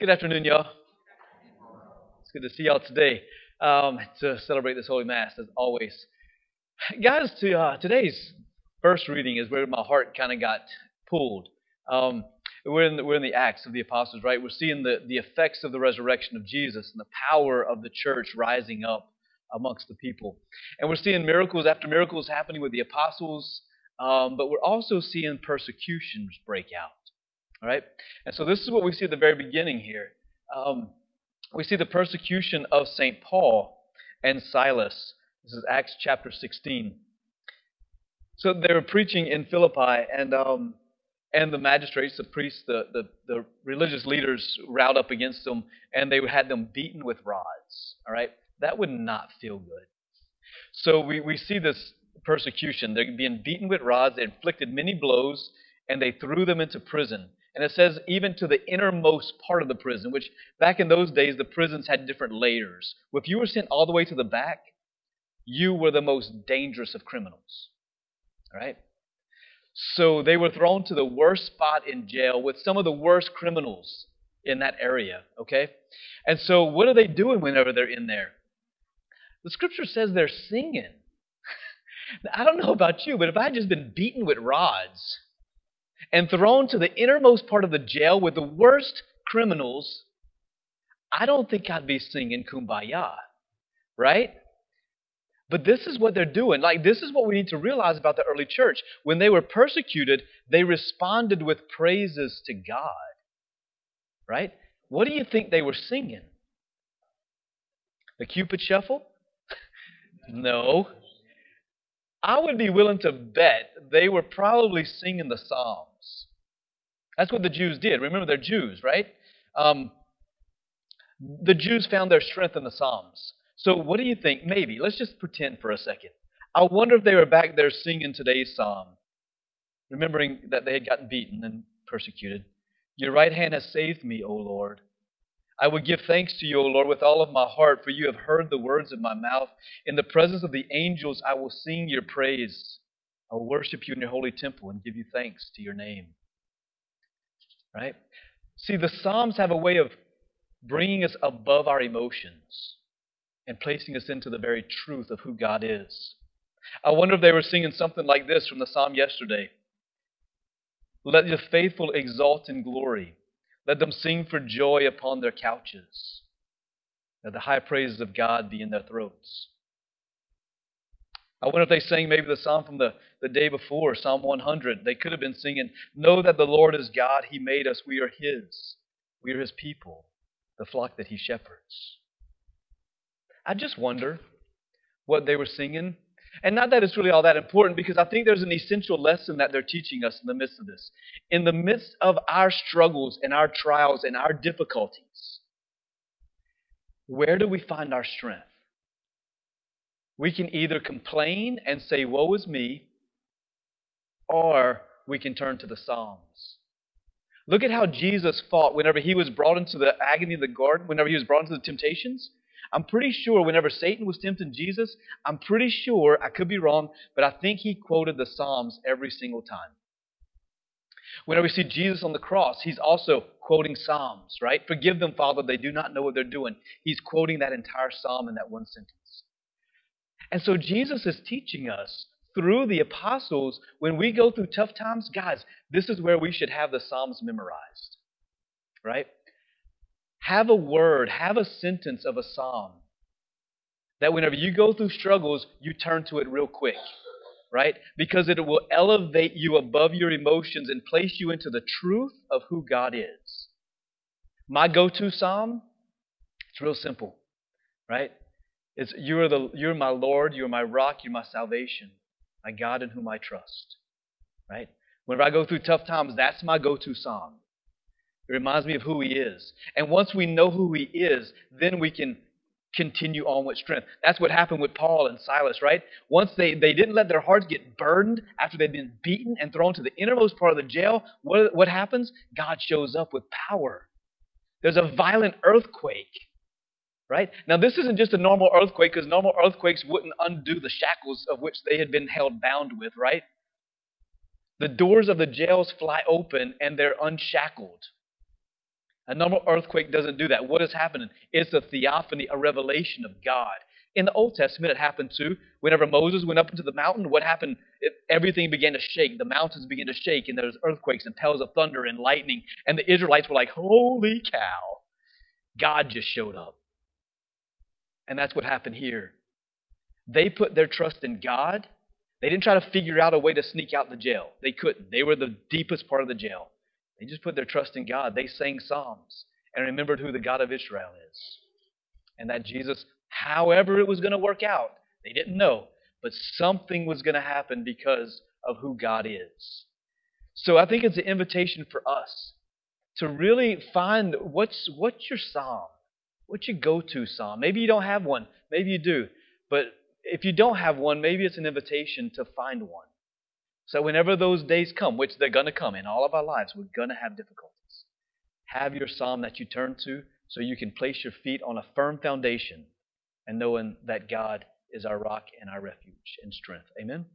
Good afternoon, y'all. It's good to see y'all today to celebrate this Holy Mass, as always. Guys, today's first reading is where my heart kind of got pulled. We're in the Acts of the Apostles, right? We're seeing the effects of the resurrection of Jesus and the power of the church rising up amongst the people. And we're seeing miracles after miracles happening with the apostles, but we're also seeing persecutions break out. All right, and so this is what we see at the very beginning here. We see the persecution of St. Paul and Silas. This is Acts chapter 16. So they were preaching in Philippi, and the magistrates, the priests, the religious leaders rowed up against them, and they had them beaten with rods. All right, that would not feel good. So we see this persecution. They're being beaten with rods. They inflicted many blows, and they threw them into prison. And it says even to the innermost part of the prison, which back in those days, the prisons had different layers. If you were sent all the way to the back, you were the most dangerous of criminals. All right? So they were thrown to the worst spot in jail with some of the worst criminals in that area. Okay? And so what are they doing whenever they're in there? The scripture says they're singing. Now, I don't know about you, but if I had just been beaten with rods and thrown to the innermost part of the jail with the worst criminals, I don't think I'd be singing Kumbaya, right? But this is what they're doing. Like, this is what we need to realize about the early church. When they were persecuted, they responded with praises to God, right? What do you think they were singing? The Cupid Shuffle? No. I would be willing to bet they were probably singing the Psalms. That's what the Jews did. Remember, they're Jews, right? The Jews found their strength in the Psalms. So what do you think? Maybe. Let's just pretend for a second. I wonder if they were back there singing today's Psalm, remembering that they had gotten beaten and persecuted. Your right hand has saved me, O Lord. I would give thanks to you, O Lord, with all of my heart, for you have heard the words of my mouth. In the presence of the angels, I will sing your praise. I will worship you in your holy temple and give you thanks to your name. Right? See, the Psalms have a way of bringing us above our emotions and placing us into the very truth of who God is. I wonder if they were singing something like this from the Psalm yesterday. Let the faithful exalt in glory. Let them sing for joy upon their couches. Let the high praises of God be in their throats. I wonder if they sang maybe the psalm from the day before, Psalm 100. They could have been singing, know that the Lord is God. He made us. We are His. We are His people, the flock that He shepherds. I just wonder what they were singing. And not that it's really all that important, because I think there's an essential lesson that they're teaching us in the midst of this. In the midst of our struggles and our trials and our difficulties, where do we find our strength? We can either complain and say, woe is me, or we can turn to the Psalms. Look at how Jesus fought whenever he was brought into the agony of the garden, whenever he was brought into the temptations. I'm pretty sure whenever Satan was tempting Jesus, I'm pretty sure, I could be wrong, but I think he quoted the Psalms every single time. Whenever we see Jesus on the cross, he's also quoting Psalms, right? Forgive them, Father, they do not know what they're doing. He's quoting that entire Psalm in that one sentence. And so Jesus is teaching us through the apostles, when we go through tough times, guys, this is where we should have the Psalms memorized, right? Have a word, have a sentence of a psalm that whenever you go through struggles, you turn to it real quick, right? Because it will elevate you above your emotions and place you into the truth of who God is. My go-to psalm, it's real simple, right? It's you're my Lord, you're my rock, you're my salvation, my God in whom I trust, right? Whenever I go through tough times, that's my go-to psalm. It reminds me of who He is. And once we know who He is, then we can continue on with strength. That's what happened with Paul and Silas, right? Once they didn't let their hearts get burdened after they'd been beaten and thrown to the innermost part of the jail, what happens? God shows up with power. There's a violent earthquake, right? Now, this isn't just a normal earthquake, because normal earthquakes wouldn't undo the shackles of which they had been held bound with, right? The doors of the jails fly open and they're unshackled. A normal earthquake doesn't do that. What is happening is the theophany, a revelation of God. In the Old Testament, it happened too. Whenever Moses went up into the mountain, what happened? Everything began to shake. The mountains began to shake, and there was earthquakes and peals of thunder and lightning. And the Israelites were like, holy cow, God just showed up. And that's what happened here. They put their trust in God. They didn't try to figure out a way to sneak out the jail. They couldn't. They were the deepest part of the jail. They just put their trust in God. They sang psalms and remembered who the God of Israel is. And that Jesus, however it was going to work out, they didn't know. But something was going to happen because of who God is. So I think it's an invitation for us to really find what's your psalm? What's your go-to psalm? Maybe you don't have one. Maybe you do. But if you don't have one, maybe it's an invitation to find one. So whenever those days come, which they're going to come in all of our lives, we're going to have difficulties. Have your psalm that you turn to so you can place your feet on a firm foundation and knowing that God is our rock and our refuge and strength. Amen?